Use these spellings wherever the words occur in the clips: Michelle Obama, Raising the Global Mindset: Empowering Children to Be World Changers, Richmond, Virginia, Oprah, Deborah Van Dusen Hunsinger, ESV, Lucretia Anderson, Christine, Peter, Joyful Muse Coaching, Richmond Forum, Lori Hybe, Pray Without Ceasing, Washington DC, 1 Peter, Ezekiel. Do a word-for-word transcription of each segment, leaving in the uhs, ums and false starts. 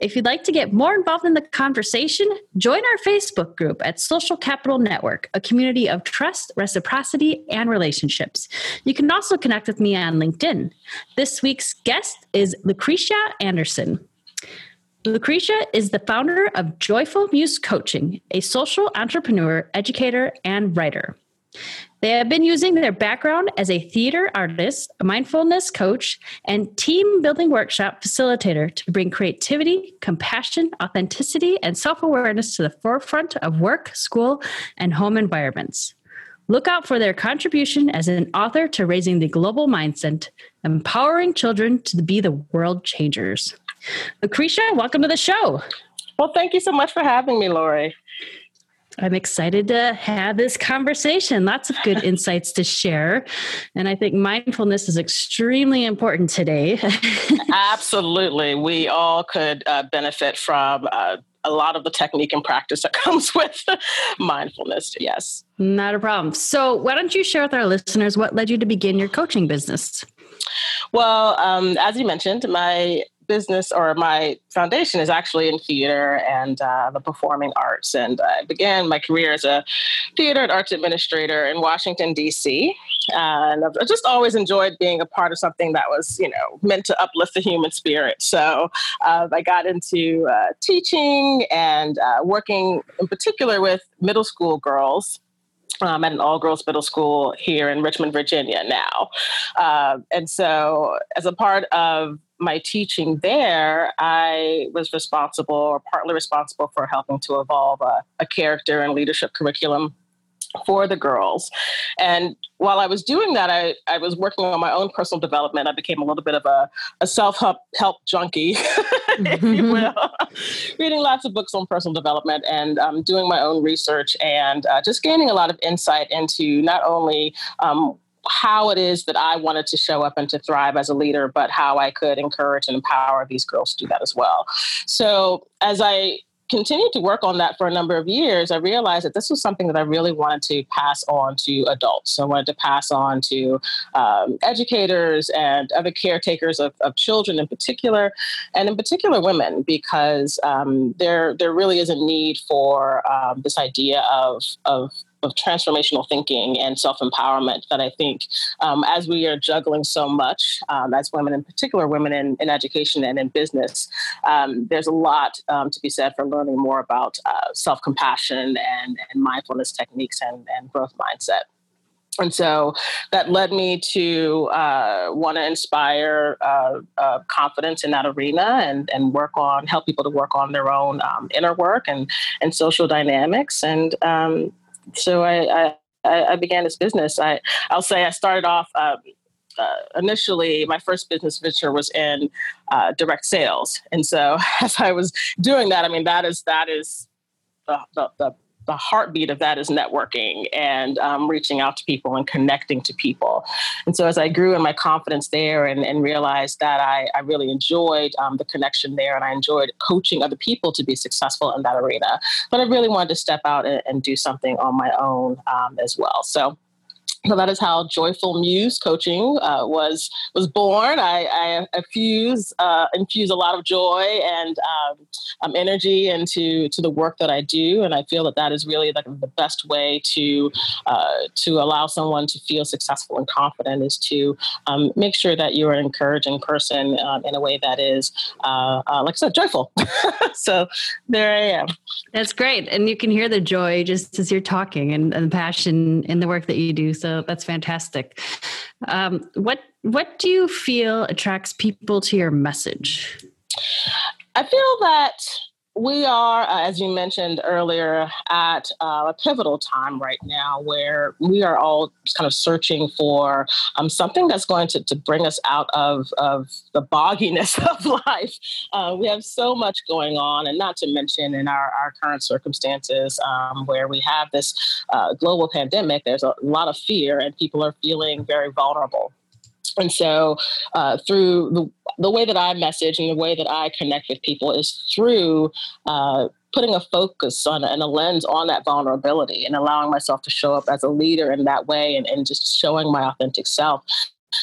If you'd like to get more involved in the conversation, join our Facebook group at Social Capital Network, a community of trust, reciprocity, and relationships. You can also connect with me on LinkedIn. This week's guest is Lucretia Anderson. Lucretia is the founder of Joyful Muse Coaching, a social entrepreneur, educator, and writer. They have been using their background as a theater artist, a mindfulness coach, and team-building workshop facilitator to bring creativity, compassion, authenticity, and self-awareness to the forefront of work, school, and home environments. Look out for their contribution as an author to Raising the Global Mindset: Empowering Children to Be World Changers. Lucretia, welcome to the show. Well, thank you so much for having me, Lori. I'm excited to have this conversation. Lots of good insights to share. And I think mindfulness is extremely important today. Absolutely. We all could uh, benefit from uh, a lot of the technique and practice that comes with mindfulness. Yes. Not a problem. So why don't you share with our listeners what led you to begin your coaching business? Well, um, as you mentioned, my business or my foundation is actually in theater and uh, the performing arts. And I began my career as a theater and arts administrator in Washington, D C. Uh, and I've just always enjoyed being a part of something that was, you know, meant to uplift the human spirit. So uh, I got into uh, teaching and uh, working in particular with middle school girls. Um, at an all-girls middle school here in Richmond, Virginia now. Uh, and so as a part of my teaching there, I was responsible or partly responsible for helping to evolve a, a character and leadership curriculum for the girls. And while I was doing that, I, I was working on my own personal development. I became a little bit of a, a self-help help junkie, if you will, reading lots of books on personal development and um, doing my own research and uh, just gaining a lot of insight into not only um, how it is that I wanted to show up and to thrive as a leader, but how I could encourage and empower these girls to do that as well. So as I continued to work on that for a number of years, I realized that this was something that I really wanted to pass on to adults. So I wanted to pass on to um, educators and other caretakers of, of children in particular, and in particular women, because um, there there really is a need for um, this idea of of of transformational thinking and self-empowerment that I think um, as we are juggling so much um, as women, in particular women in, in education and in business, um, there's a lot um, to be said for learning more about uh, self-compassion and, and mindfulness techniques and, and growth mindset. And so that led me to uh, want to inspire uh, uh, confidence in that arena and, and work on, help people to work on their own um, inner work and, and social dynamics. And, um, So I, I, I began this business. I, I'll say I started off um, uh, initially, my first business venture was in uh, direct sales. And so as I was doing that, I mean, that is, that is the, the, the The heartbeat of that is networking and um, reaching out to people and connecting to people. And so as I grew in my confidence there and, and realized that I, I really enjoyed um, the connection there and I enjoyed coaching other people to be successful in that arena, but I really wanted to step out and, and do something on my own um, as well. So So that is how Joyful Muse Coaching uh, was was born. I, I infuse uh, infuse a lot of joy and um, um, energy into to the work that I do, and I feel that that is really like the best way to uh, to allow someone to feel successful and confident is to um, make sure that you are an encouraging person um, in a way that is, uh, uh, like I said, joyful. So there I am. That's great, and you can hear the joy just as you're talking and, and the passion in the work that you do. So. So that's fantastic. Um, what what do you feel attracts people to your message? I feel that We are, uh, as you mentioned earlier, at uh, a pivotal time right now where we are all kind of searching for um, something that's going to, to bring us out of, of the bogginess of life. Uh, we have so much going on, and not to mention in our, our current circumstances um, where we have this uh, global pandemic, there's a lot of fear and people are feeling very vulnerable. And so uh, through the, the way that I message and the way that I connect with people is through uh, putting a focus on and a lens on that vulnerability and allowing myself to show up as a leader in that way and, and just showing my authentic self.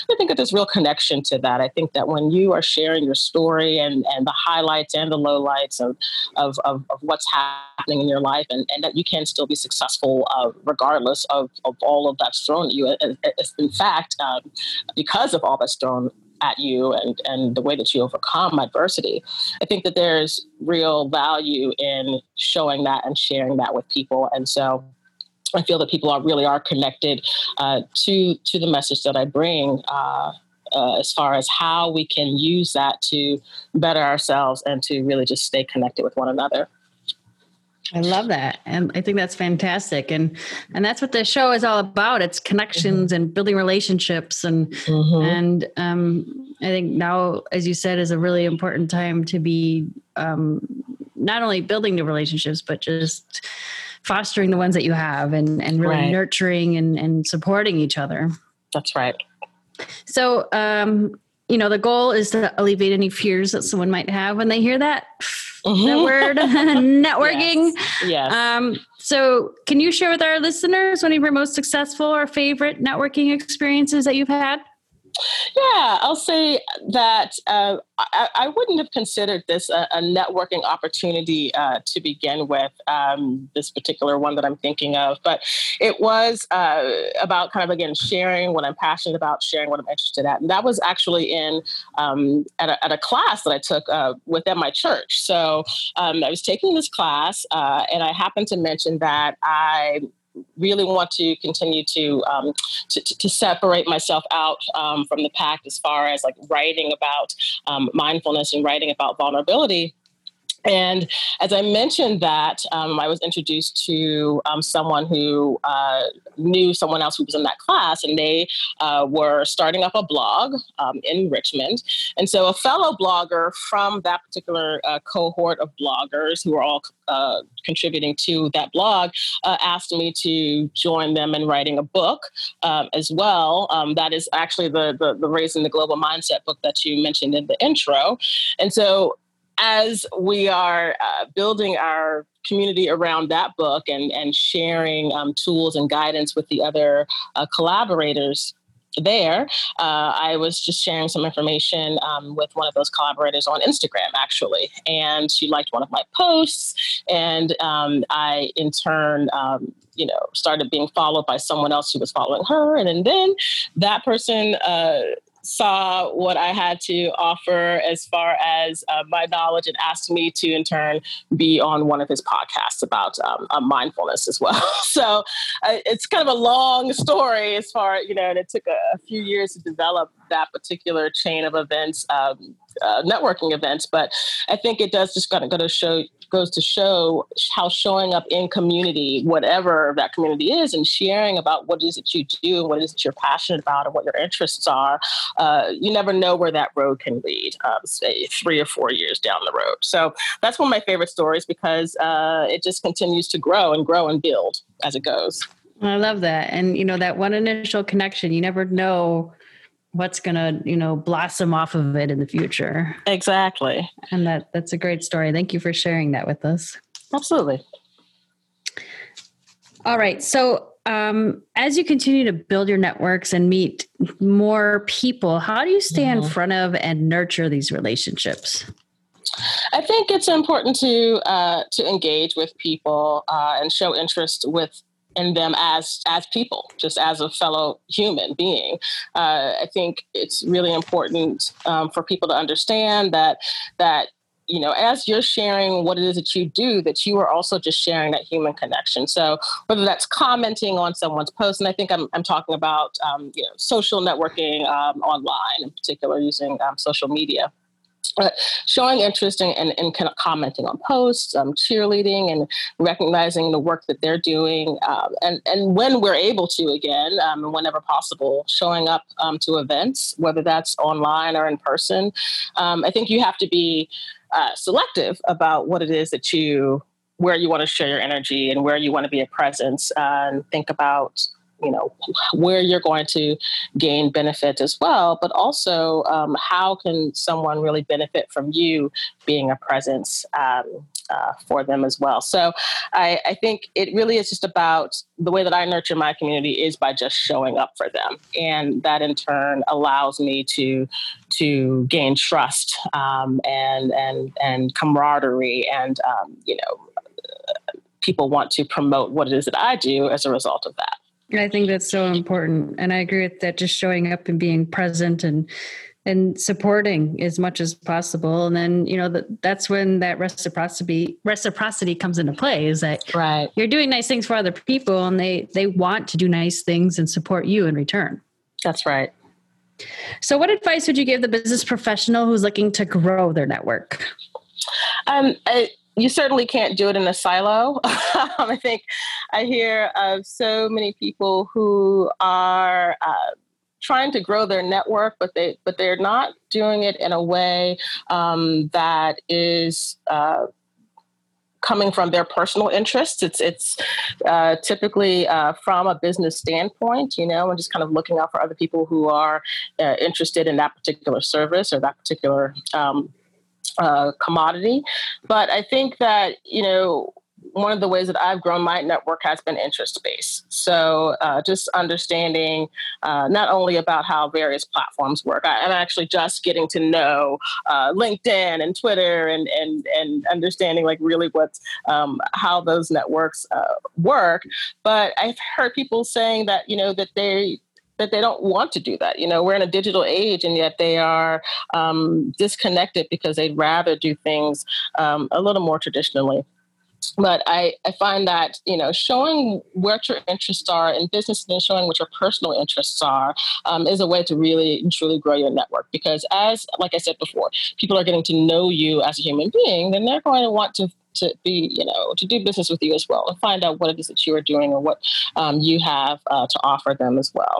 I think that there's real connection to that. I think that when you are sharing your story and, and the highlights and the lowlights of, of, of, of what's happening in your life and, and that you can still be successful uh, regardless of, of all of that's thrown at you. In fact, um, because of all that's thrown at you and, and the way that you overcome adversity, I think that there's real value in showing that and sharing that with people. And so I feel that people are really are connected uh, to to the message that I bring uh, uh, as far as how we can use that to better ourselves and to really just stay connected with one another. I love that. And I think that's fantastic. And and that's what the show is all about. It's connections mm-hmm. and building relationships. And mm-hmm. and um, I think now, as you said, is a really important time to be um, not only building new relationships, but just fostering the ones that you have and, and really right. nurturing and, and supporting each other. That's right. So, um, you know, the goal is to alleviate any fears that someone might have when they hear that, mm-hmm. that word networking. Yes. yes. Um, so can you share with our listeners one of your most successful or favorite networking experiences that you've had? Yeah, I'll say that uh, I, I wouldn't have considered this a, a networking opportunity uh, to begin with, um, this particular one that I'm thinking of. But it was uh, about kind of, again, sharing what I'm passionate about, sharing what I'm interested at. And that was actually in um, at, a, at a class that I took uh, within my church. So um, I was taking this class uh, and I happened to mention that I really want to continue to, um, to, to separate myself out um, from the pack as far as like writing about um, mindfulness and writing about vulnerability. And as I mentioned that, um, I was introduced to um, someone who uh, knew someone else who was in that class, and they uh, were starting up a blog um, in Richmond. And so a fellow blogger from that particular uh, cohort of bloggers who were all uh, contributing to that blog uh, asked me to join them in writing a book um, as well. Um, that is actually the, the, the Raising the Global Mindset book that you mentioned in the intro. And so as we are uh, building our community around that book and, and sharing um, tools and guidance with the other uh, collaborators there, uh, I was just sharing some information um, with one of those collaborators on Instagram, actually. And she liked one of my posts. And um, I, in turn, um, you know, started being followed by someone else who was following her. And, and then that person uh saw what I had to offer as far as uh, my knowledge and asked me to, in turn, be on one of his podcasts about um, uh, mindfulness as well. So uh, it's kind of a long story as far, you know, and it took a, a few years to develop that particular chain of events, um, uh, networking events. But I think it does just kind of go to show, goes to show how showing up in community, whatever that community is, and sharing about what it is that you do, what it is that you're passionate about and what your interests are, Uh, you never know where that road can lead, um, say three or four years down the road. So that's one of my favorite stories because uh, it just continues to grow and grow and build as it goes. I love that. And, you know, that one initial connection, you never know what's going to, you know, blossom off of it in the future. Exactly. And that that's a great story. Thank you for sharing that with us. Absolutely. All right. So Um, as you continue to build your networks and meet more people, how do you stay mm-hmm. in front of and nurture these relationships? I think it's important to uh, to engage with people uh, and show interest with in them as as people, just as a fellow human being. Uh, I think it's really important um, for people to understand that that. You know, as you're sharing what it is that you do, that you are also just sharing that human connection. So whether that's commenting on someone's post, and I think I'm I'm talking about um, you know, social networking um, online, in particular using um, social media. Uh, showing interest in, in, in kind of commenting on posts, um, cheerleading, and recognizing the work that they're doing. Um, and, and when we're able to, again, um, and whenever possible, showing up um, to events, whether that's online or in person. Um, I think you have to be uh, selective about what it is that you, where you want to share your energy and where you want to be a presence, uh, and think about, you know, where you're going to gain benefit as well, but also um, how can someone really benefit from you being a presence um, uh, for them as well. So I, I think it really is just about, the way that I nurture my community is by just showing up for them. And that in turn allows me to to gain trust um, and, and, and camaraderie and, um, you know, people want to promote what it is that I do as a result of that. I think that's so important. And I agree with that, just showing up and being present and and supporting as much as possible. And then, you know, that that's when that reciprocity reciprocity comes into play, is that right. You're doing nice things for other people and they, they want to do nice things and support you in return. That's right. So what advice would you give the business professional who's looking to grow their network? Um, I, You certainly can't do it in a silo. I think I hear of so many people who are uh, trying to grow their network, but they but they're not doing it in a way um, that is uh, coming from their personal interests. It's it's uh, typically uh, from a business standpoint, you know, and just kind of looking out for other people who are uh, interested in that particular service or that particular Um, Uh, commodity. But I think that, you know, one of the ways that I've grown my network has been interest-based. So uh, just understanding uh, not only about how various platforms work, I, I'm actually just getting to know uh, LinkedIn and Twitter and and and understanding like really what's um, how those networks uh, work. But I've heard people saying that, you know, that they that they don't want to do that. You know, we're in a digital age and yet they are um, disconnected because they'd rather do things um, a little more traditionally. But I, I find that, you know, showing what your interests are in business and showing what your personal interests are um, is a way to really and truly grow your network. Because as, like I said before, people are getting to know you as a human being, then they're going to want to to be, you know, to do business with you as well and find out what it is that you are doing or what um, you have uh, to offer them as well.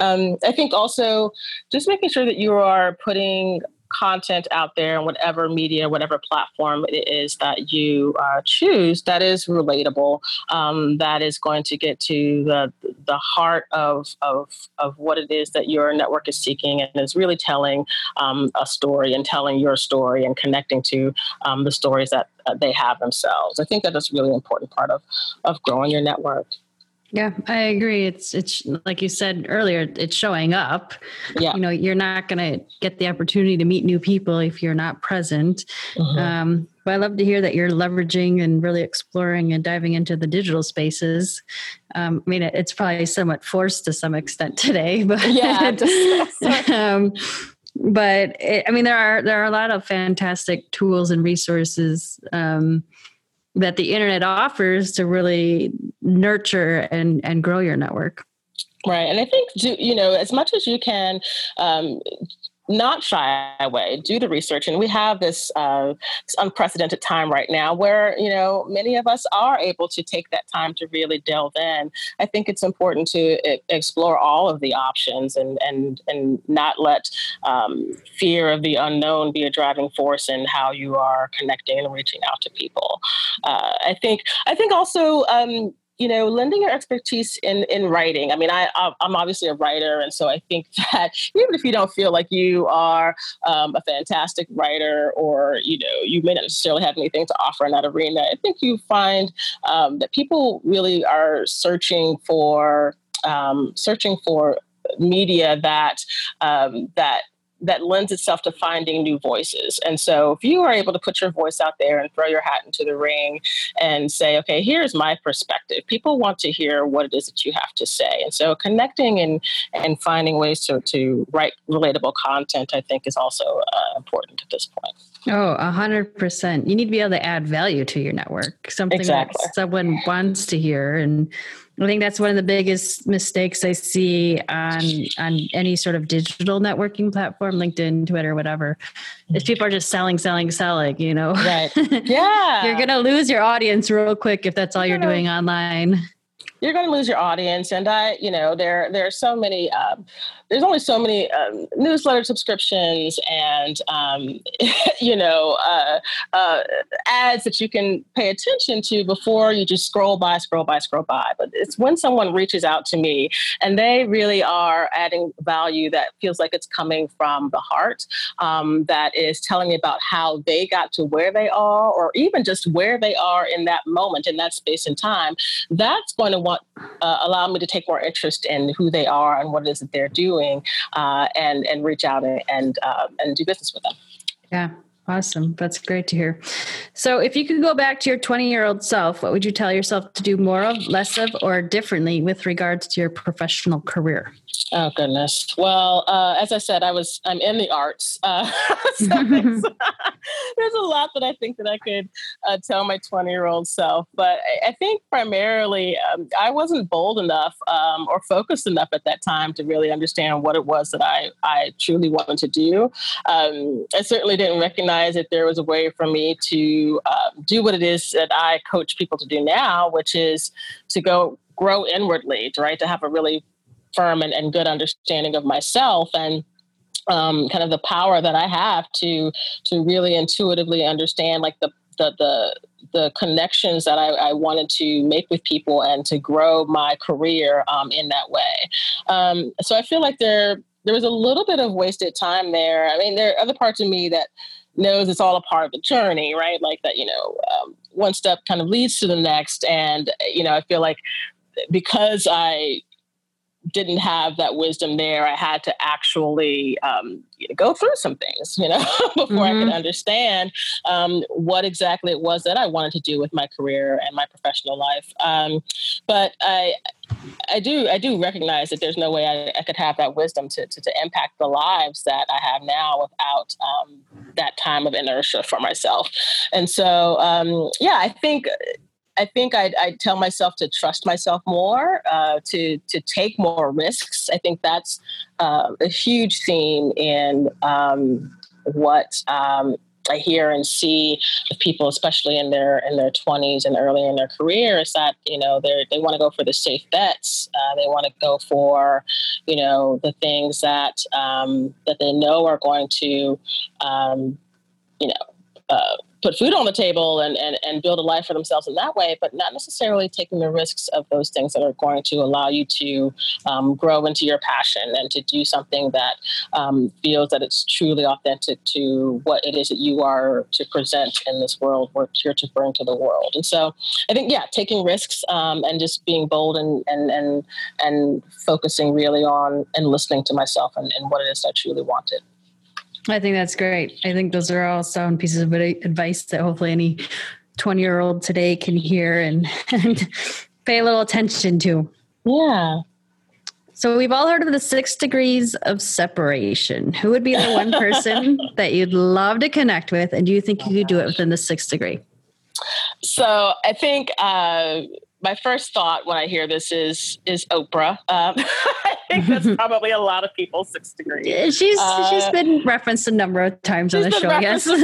Um, I think also just making sure that you are putting content out there in whatever media, whatever platform it is that you uh, choose, that is relatable, um, that is going to get to the the heart of, of of what it is that your network is seeking and is really telling um, a story and telling your story and connecting to um, the stories that uh, they have themselves. I think that is a really important part of, of growing your network. Yeah, I agree. It's, it's like you said earlier, it's showing up. Yeah. You know, you're not going to get the opportunity to meet new people if you're not present. Mm-hmm. Um, but I love to hear that you're leveraging and really exploring and diving into the digital spaces. Um, I mean, it, it's probably somewhat forced to some extent today, but yeah. Just, um, but it, I mean, there are, there are a lot of fantastic tools and resources, um, that the internet offers to really nurture and, and grow your network. Right. And I think, you know, as much as you can, um, not shy away, do the research. And we have this, uh, this unprecedented time right now where, you know, many of us are able to take that time to really delve in. I think it's important to explore all of the options and, and, and not let um, fear of the unknown be a driving force in how you are connecting and reaching out to people. Uh, I think, I think also, um, you know, lending your expertise in, in writing. I mean, I, I'm obviously a writer. And so I think that even if you don't feel like you are um, a fantastic writer or, you know, you may not necessarily have anything to offer in that arena, I think you find um, that people really are searching for, um, searching for media that, um, that, that lends itself to finding new voices. And so if you are able to put your voice out there and throw your hat into the ring and say, okay, here's my perspective, people want to hear what it is that you have to say. And so connecting and, and finding ways to, to write relatable content, I think is also uh, important at this point. Oh, a hundred percent. You need to be able to add value to your network. Something exactly. That someone wants to hear. And I think that's one of the biggest mistakes I see on on any sort of digital networking platform, LinkedIn, Twitter, whatever, is people are just selling, selling, selling, you know? Right. Yeah. You're going to lose your audience real quick if that's all you're doing online. You're going to lose your audience. And I, you know, there, there are so many, um, there's only so many um, newsletter subscriptions and, um, you know, uh, uh, ads that you can pay attention to before you just scroll by, scroll by, scroll by. But it's when someone reaches out to me and they really are adding value that feels like it's coming from the heart, um, that is telling me about how they got to where they are, or even just where they are in that moment, in that space and time, that's going to want Uh, allow me to take more interest in who they are and what it is that they're doing, uh, and and reach out and and, uh, and do business with them. Yeah, awesome. That's great to hear. So, if you could go back to your twenty-year-old self, what would you tell yourself to do more of, less of, or differently with regards to your professional career? Oh goodness. Well, uh, as I said, I was I'm in the arts. Uh, so there's, there's a lot that I think that I could uh, tell my twenty-year-old self, but I, I think primarily um, I wasn't bold enough um, or focused enough at that time to really understand what it was that I I truly wanted to do. Um, I certainly didn't recognize that there was a way for me to uh, do what it is that I coach people to do now, which is to go grow inwardly, right? To have a really firm and, and good understanding of myself and um, kind of the power that I have to to really intuitively understand like the the the, the connections that I, I wanted to make with people and to grow my career um, in that way. Um, so I feel like there there was a little bit of wasted time there. I mean, there are other parts of me that knows it's all a part of the journey, right? Like that, you know, um, one step kind of leads to the next. And, you know, I feel like because I didn't have that wisdom there, I had to actually um, go through some things, you know, before mm-hmm. I could understand um, what exactly it was that I wanted to do with my career and my professional life. Um, but I, I do, I do recognize that there's no way I, I could have that wisdom to, to, to impact the lives that I have now without um, that time of inertia for myself. And so, um, yeah, I think I think I'd, I'd tell myself to trust myself more, uh, to to take more risks. I think that's uh, a huge theme in um, what um, I hear and see with people, especially in their in their twenties and earlier in their career, is that, you know, they they want to go for the safe bets. Uh, they want to go for, you know, the things that um, that they know are going to, um, you know. Uh, put food on the table and, and, and build a life for themselves in that way, but not necessarily taking the risks of those things that are going to allow you to um, grow into your passion and to do something that um, feels that it's truly authentic to what it is that you are to present in this world, what you're to bring to the world. And so I think, yeah, taking risks um, and just being bold and, and, and, and focusing really on and listening to myself and, and what it is I truly wanted. I think that's great. I think those are all sound pieces of advice that hopefully any twenty-year-old today can hear and, and pay a little attention to. Yeah. So we've all heard of the six degrees of separation. Who would be the one person that you'd love to connect with? And do you think you could do it within the sixth degree? So I think uh, my first thought when I hear this is, is Oprah. Um, I think that's probably a lot of people's sixth degree. Yeah, she's uh, she's been referenced a number of times on the show. Yes. Okay.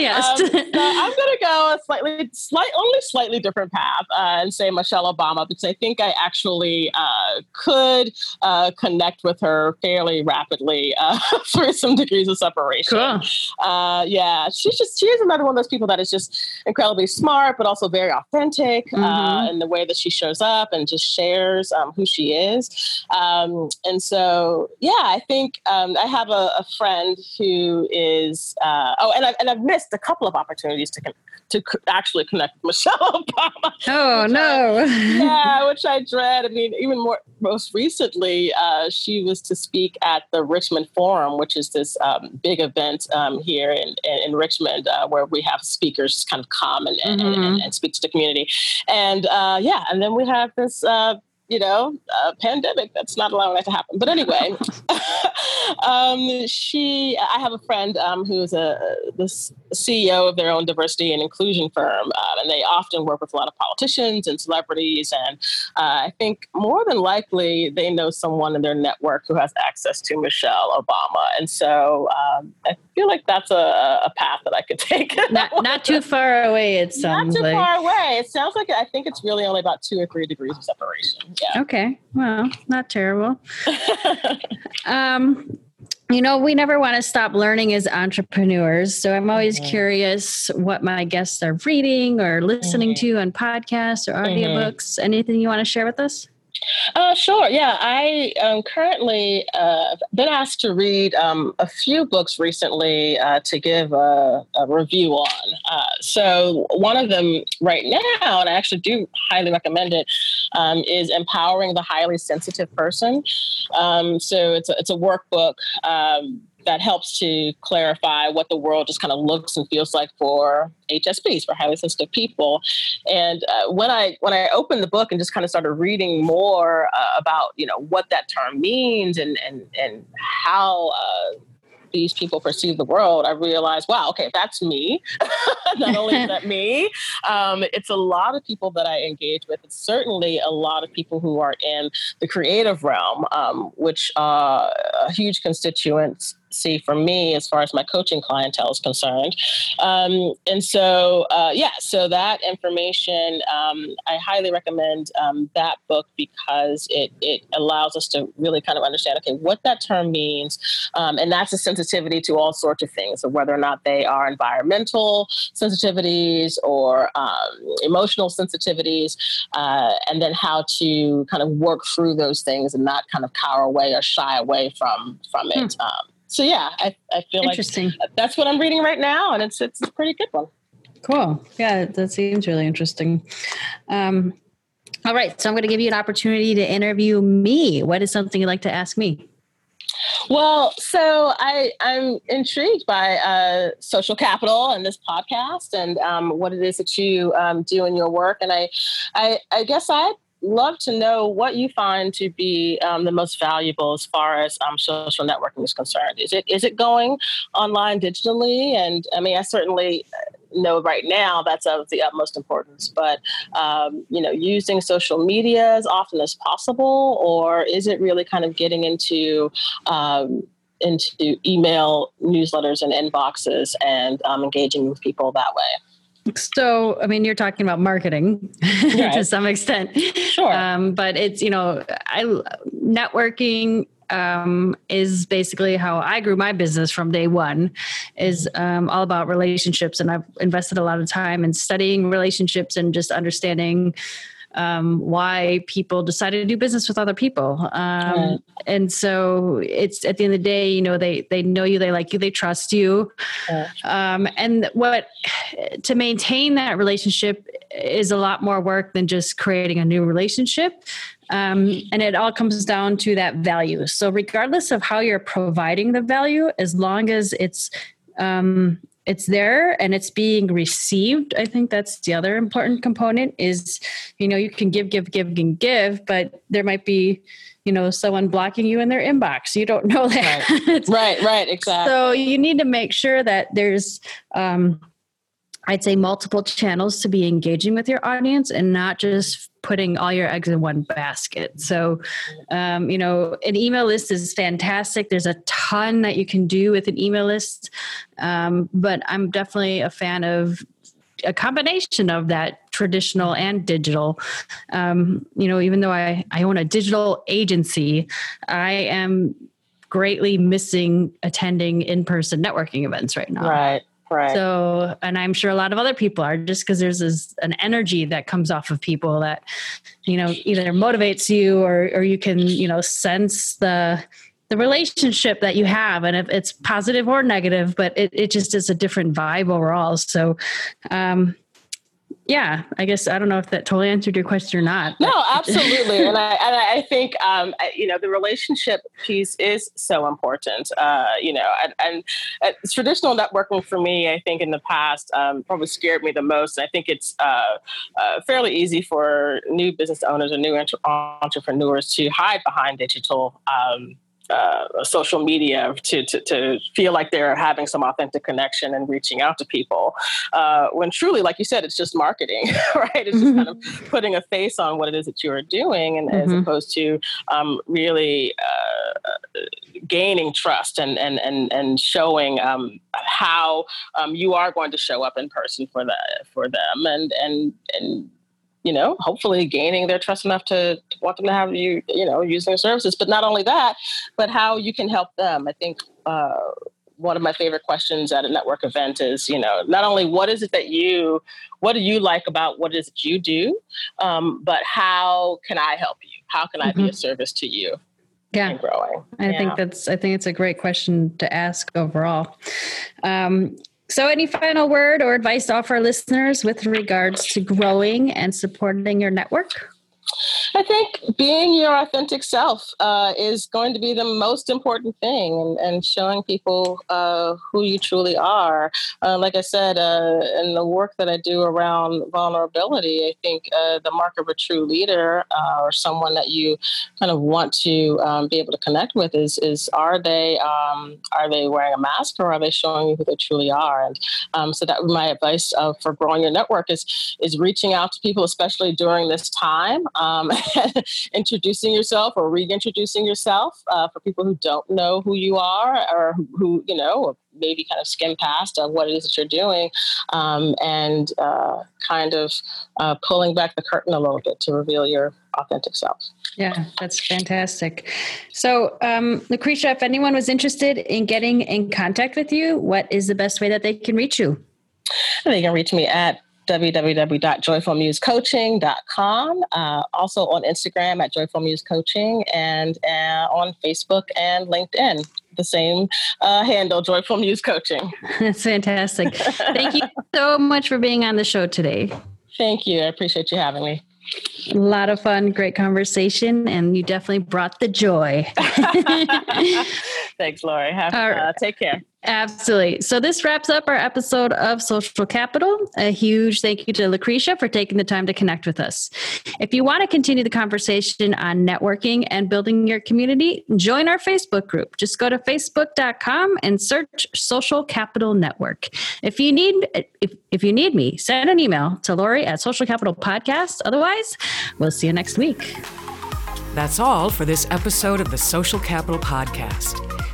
Yes. Um, so I'm going to go a slightly, slight, only slightly different path uh, and say Michelle Obama, because I think I actually uh, could uh, connect with her fairly rapidly uh, through some degrees of separation. Cool. Uh, yeah, she's just she is another one of those people that is just incredibly smart, but also very authentic mm-hmm. uh, in the way that she shows up and just shares um, who she is. Uh, Um, and so, yeah, I think um, I have a, a friend who is, uh, oh, and, I, and I've missed a couple of opportunities to con- to co- actually connect with Michelle Obama. Oh, no. I, yeah, which I dread. I mean, even more, most recently, uh, she was to speak at the Richmond Forum, which is this um, big event um, here in, in, in Richmond uh, where we have speakers just kind of come and, mm-hmm. and, and, and speak to the community. And uh, yeah, and then we have this, uh, you know, a pandemic that's not allowing that to happen. But anyway, um, she, I have a friend um, who is a the C E O of their own diversity and inclusion firm, uh, and they often work with a lot of politicians and celebrities. And uh, I think more than likely they know someone in their network who has access to Michelle Obama. And so um, I feel like that's a, a path that I could take. Not, not too far away, it sounds like. Not too like. far away. It sounds like I think it's really only about two or three degrees of separation. Yeah. Okay. Well, not terrible. um, you know, we never want to stop learning as entrepreneurs. So I'm always mm-hmm. curious what my guests are reading or listening mm-hmm. to on podcasts or audiobooks. Mm-hmm. Anything you want to share with us? Uh, sure. Yeah, I um, currently uh, been asked to read um, a few books recently uh, to give a, a review on. Uh, so one of them right now, and I actually do highly recommend it, um, is Empowering the Highly Sensitive Person. Um, so it's a, it's a workbook um, that helps to clarify what the world just kind of looks and feels like for H S Ps, for highly sensitive people. And uh, when I when I opened the book and just kind of started reading more uh, about, you know, what that term means and and and how uh, these people perceive the world, I realized, wow, okay, that's me. Not only is that me, um, it's a lot of people that I engage with. It's certainly a lot of people who are in the creative realm, um, which are a huge constituent see for me as far as my coaching clientele is concerned. Um, and so, uh, yeah, so that information, um, I highly recommend um, that book because it it allows us to really kind of understand, okay, what that term means. Um, and that's a sensitivity to all sorts of things. So whether or not they are environmental sensitivities or um, emotional sensitivities, uh, and then how to kind of work through those things and not kind of cower away or shy away from, from it. Hmm. Um, So yeah, I, I feel like that's what I'm reading right now, and it's it's a pretty good one. Cool. Yeah, that seems really interesting. Um, all right, so I'm going to give you an opportunity to interview me. What is something you'd like to ask me? Well, so I, I'm intrigued by uh, social capital and this podcast, and um, what it is that you um, do in your work, and I, I, I guess I. love to know what you find to be um, the most valuable as far as um, social networking is concerned. Is it is it going online digitally? And I mean, I certainly know right now that's of the utmost importance, but, um, you know, using social media as often as possible, or is it really kind of getting into um, into email newsletters and inboxes and um, engaging with people that way? So, I mean, you're talking about marketing right. to some extent, sure. Um, but it's, you know, I networking um, is basically how I grew my business from day one is um, all about relationships. And I've invested a lot of time in studying relationships and just understanding um, why people decided to do business with other people. Um, right. And so it's at the end of the day, you know, they, they know you, they like you, they trust you. Right. Um, and what to maintain that relationship is a lot more work than just creating a new relationship. Um, and it all comes down to that value. So regardless of how you're providing the value, as long as it's, um, it's there and it's being received. I think that's the other important component is, you know, you can give, give, give, and give, but there might be, you know, someone blocking you in their inbox. You don't know that. Right, right, right, exactly. So you need to make sure that there's, um, I'd say, multiple channels to be engaging with your audience and not just putting all your eggs in one basket. So, um, you know, an email list is fantastic. There's a ton that you can do with an email list. Um, but I'm definitely a fan of a combination of that traditional and digital. Um, you know, even though I, I own a digital agency, I am greatly missing attending in-person networking events right now. Right. Right. So, and I'm sure a lot of other people are just because there's this, an energy that comes off of people that, you know, either motivates you or, or you can, you know, sense the, the relationship that you have and if it's positive or negative, but it, it just is a different vibe overall. So, um, yeah, I guess I don't know if that totally answered your question or not. But. No, absolutely. and I and I think, um, I, you know, the relationship piece is so important, uh, you know, and, and uh, traditional networking for me, I think in the past um, probably scared me the most. I think it's uh, uh, fairly easy for new business owners or new entre- entrepreneurs to hide behind digital um uh, social media to, to, to feel like they're having some authentic connection and reaching out to people. Uh, when truly, like you said, it's just marketing, right? It's just kind of putting a face on what it is that you are doing, and mm-hmm. as opposed to um, really uh, gaining trust and and and and showing um, how um, you are going to show up in person for the for them, and and and. you know, hopefully gaining their trust enough to, to want them to have you, you know, use their services. But not only that, but how you can help them. I think uh, one of my favorite questions at a network event is, you know, not only what is it that you, what do you like about what it is that you do, um, but how can I help you? How can I mm-hmm. be a service to you? Yeah. And growing. I yeah. think that's, I think it's a great question to ask overall. Um, So any final word or advice to offer our listeners with regards to growing and supporting your network? I think being your authentic self uh, is going to be the most important thing, and, and showing people uh, who you truly are. Uh, like I said, uh, in the work that I do around vulnerability, I think uh, the mark of a true leader uh, or someone that you kind of want to um, be able to connect with is, is are they um, are they wearing a mask, or are they showing you who they truly are? And um, so that would be my advice uh, for growing your network is, is reaching out to people, especially during this time. Um, introducing yourself or reintroducing yourself uh, for people who don't know who you are, or who, you know, maybe kind of skim past of what it is that you're doing, um, and uh, kind of uh, pulling back the curtain a little bit to reveal your authentic self. Yeah, that's fantastic. So, um, Lucretia, if anyone was interested in getting in contact with you, what is the best way that they can reach you? They can reach me at w w w dot joyful muse coaching dot com, uh, also on Instagram at Joyful Muse Coaching, and uh, on Facebook and LinkedIn, the same uh, handle, Joyful Muse Coaching. That's fantastic. Thank you so much for being on the show today. Thank you. I appreciate you having me. A lot of fun, great conversation, and you definitely brought the joy. Thanks, Lori. Have, All right. uh, take care. Absolutely. So this wraps up our episode of Social Capital. A huge thank you to Lucretia for taking the time to connect with us. If you want to continue the conversation on networking and building your community, join our Facebook group. Just go to facebook dot com and search Social Capital Network. If you need, if, if you need me, send an email to Lori at Social Capital Podcast. Otherwise, we'll see you next week. That's all for this episode of the Social Capital Podcast.